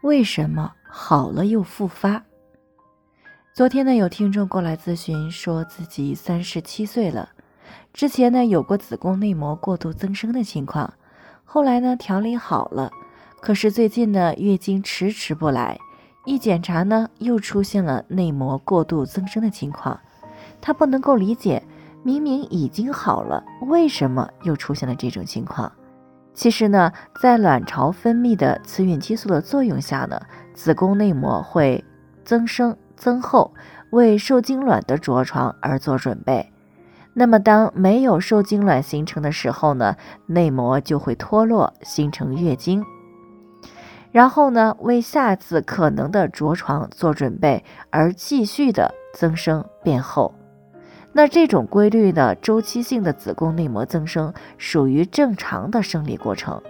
为什么好了又复发？昨天呢，有听众过来咨询，说自己37岁了，之前呢有过子宫内膜过度增生的情况，后来呢调理好了，可是最近呢月经迟不来，一检查呢又出现了内膜过度增生的情况，他不能够理解。明明已经好了，为什么又出现了这种情况？其实呢，在卵巢分泌的雌孕激素的作用下呢，子宫内膜会增生增厚，为受精卵的着床而做准备。那么当没有受精卵形成的时候呢，内膜就会脱落，形成月经，然后呢为下次可能的着床做准备，而继续的增生变厚。那这种规律的周期性的子宫内膜增生属于正常的生理过程，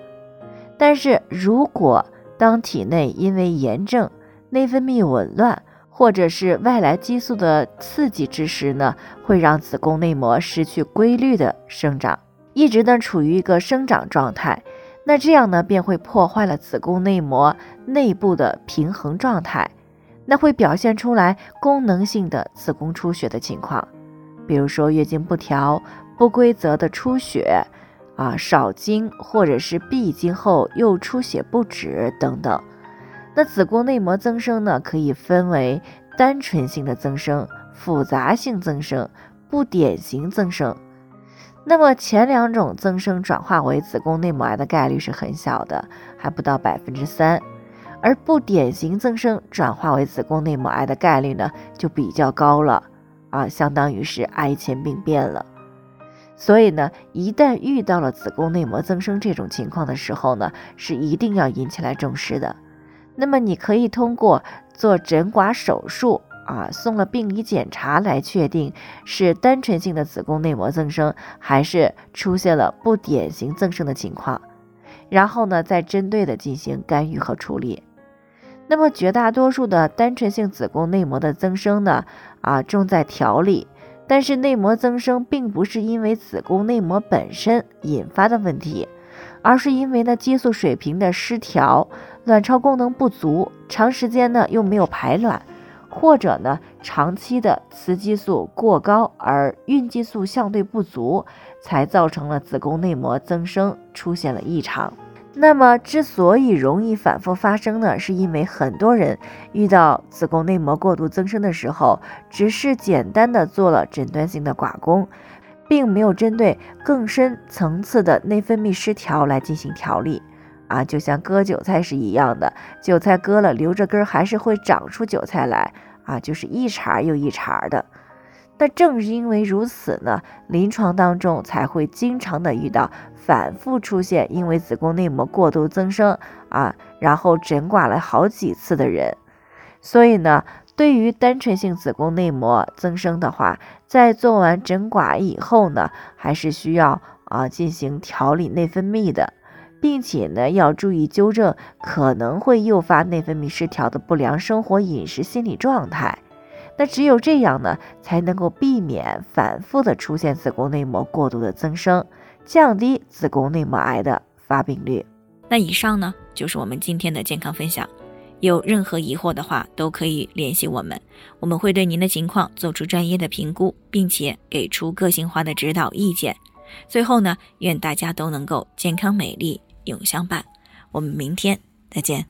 但是如果当体内因为炎症、内分泌紊乱或者是外来激素的刺激之时呢，会让子宫内膜失去规律的生长，一直呢处于一个生长状态，那这样呢便会破坏了子宫内膜内部的平衡状态，那会表现出来功能性的子宫出血的情况，比如说月经不调、不规则的出血啊、少经或者是闭经后又出血不止等等。那子宫内膜增生呢，可以分为单纯性的增生、复杂性增生、不典型增生。那么前两种增生转化为子宫内膜癌的概率是很小的，还不到 3%， 而不典型增生转化为子宫内膜癌的概率呢就比较高了。相当于是癌前病变了。所以呢，一旦遇到了子宫内膜增生这种情况的时候呢，是一定要引起来重视的。那么你可以通过做诊刮手术送了病理检查来确定是单纯性的子宫内膜增生还是出现了不典型增生的情况，然后呢再针对的进行干预和处理。那么绝大多数的单纯性子宫内膜的增生呢，重在调理，但是内膜增生并不是因为子宫内膜本身引发的问题，而是因为呢激素水平的失调、卵巢功能不足，长时间呢又没有排卵，或者呢长期的雌激素过高而孕激素相对不足，才造成了子宫内膜增生出现了异常。那么之所以容易反复发生呢，是因为很多人遇到子宫内膜过度增生的时候，只是简单的做了诊断性的刮宫，并没有针对更深层次的内分泌失调来进行调理就像割韭菜是一样的，韭菜割了留着根还是会长出韭菜来就是一茬又一茬的。那正是因为如此呢，临床当中才会经常的遇到反复出现因为子宫内膜过度增生然后诊刮了好几次的人。所以呢，对于单纯性子宫内膜增生的话，在做完诊刮以后呢，还是需要进行调理内分泌的，并且呢要注意纠正可能会诱发内分泌失调的不良生活、饮食、心理状态。那只有这样呢，才能够避免反复的出现子宫内膜过度的增生，降低子宫内膜癌的发病率。那以上呢，就是我们今天的健康分享。有任何疑惑的话，都可以联系我们，我们会对您的情况做出专业的评估，并且给出个性化的指导意见。最后呢，愿大家都能够健康美丽永相伴。我们明天再见。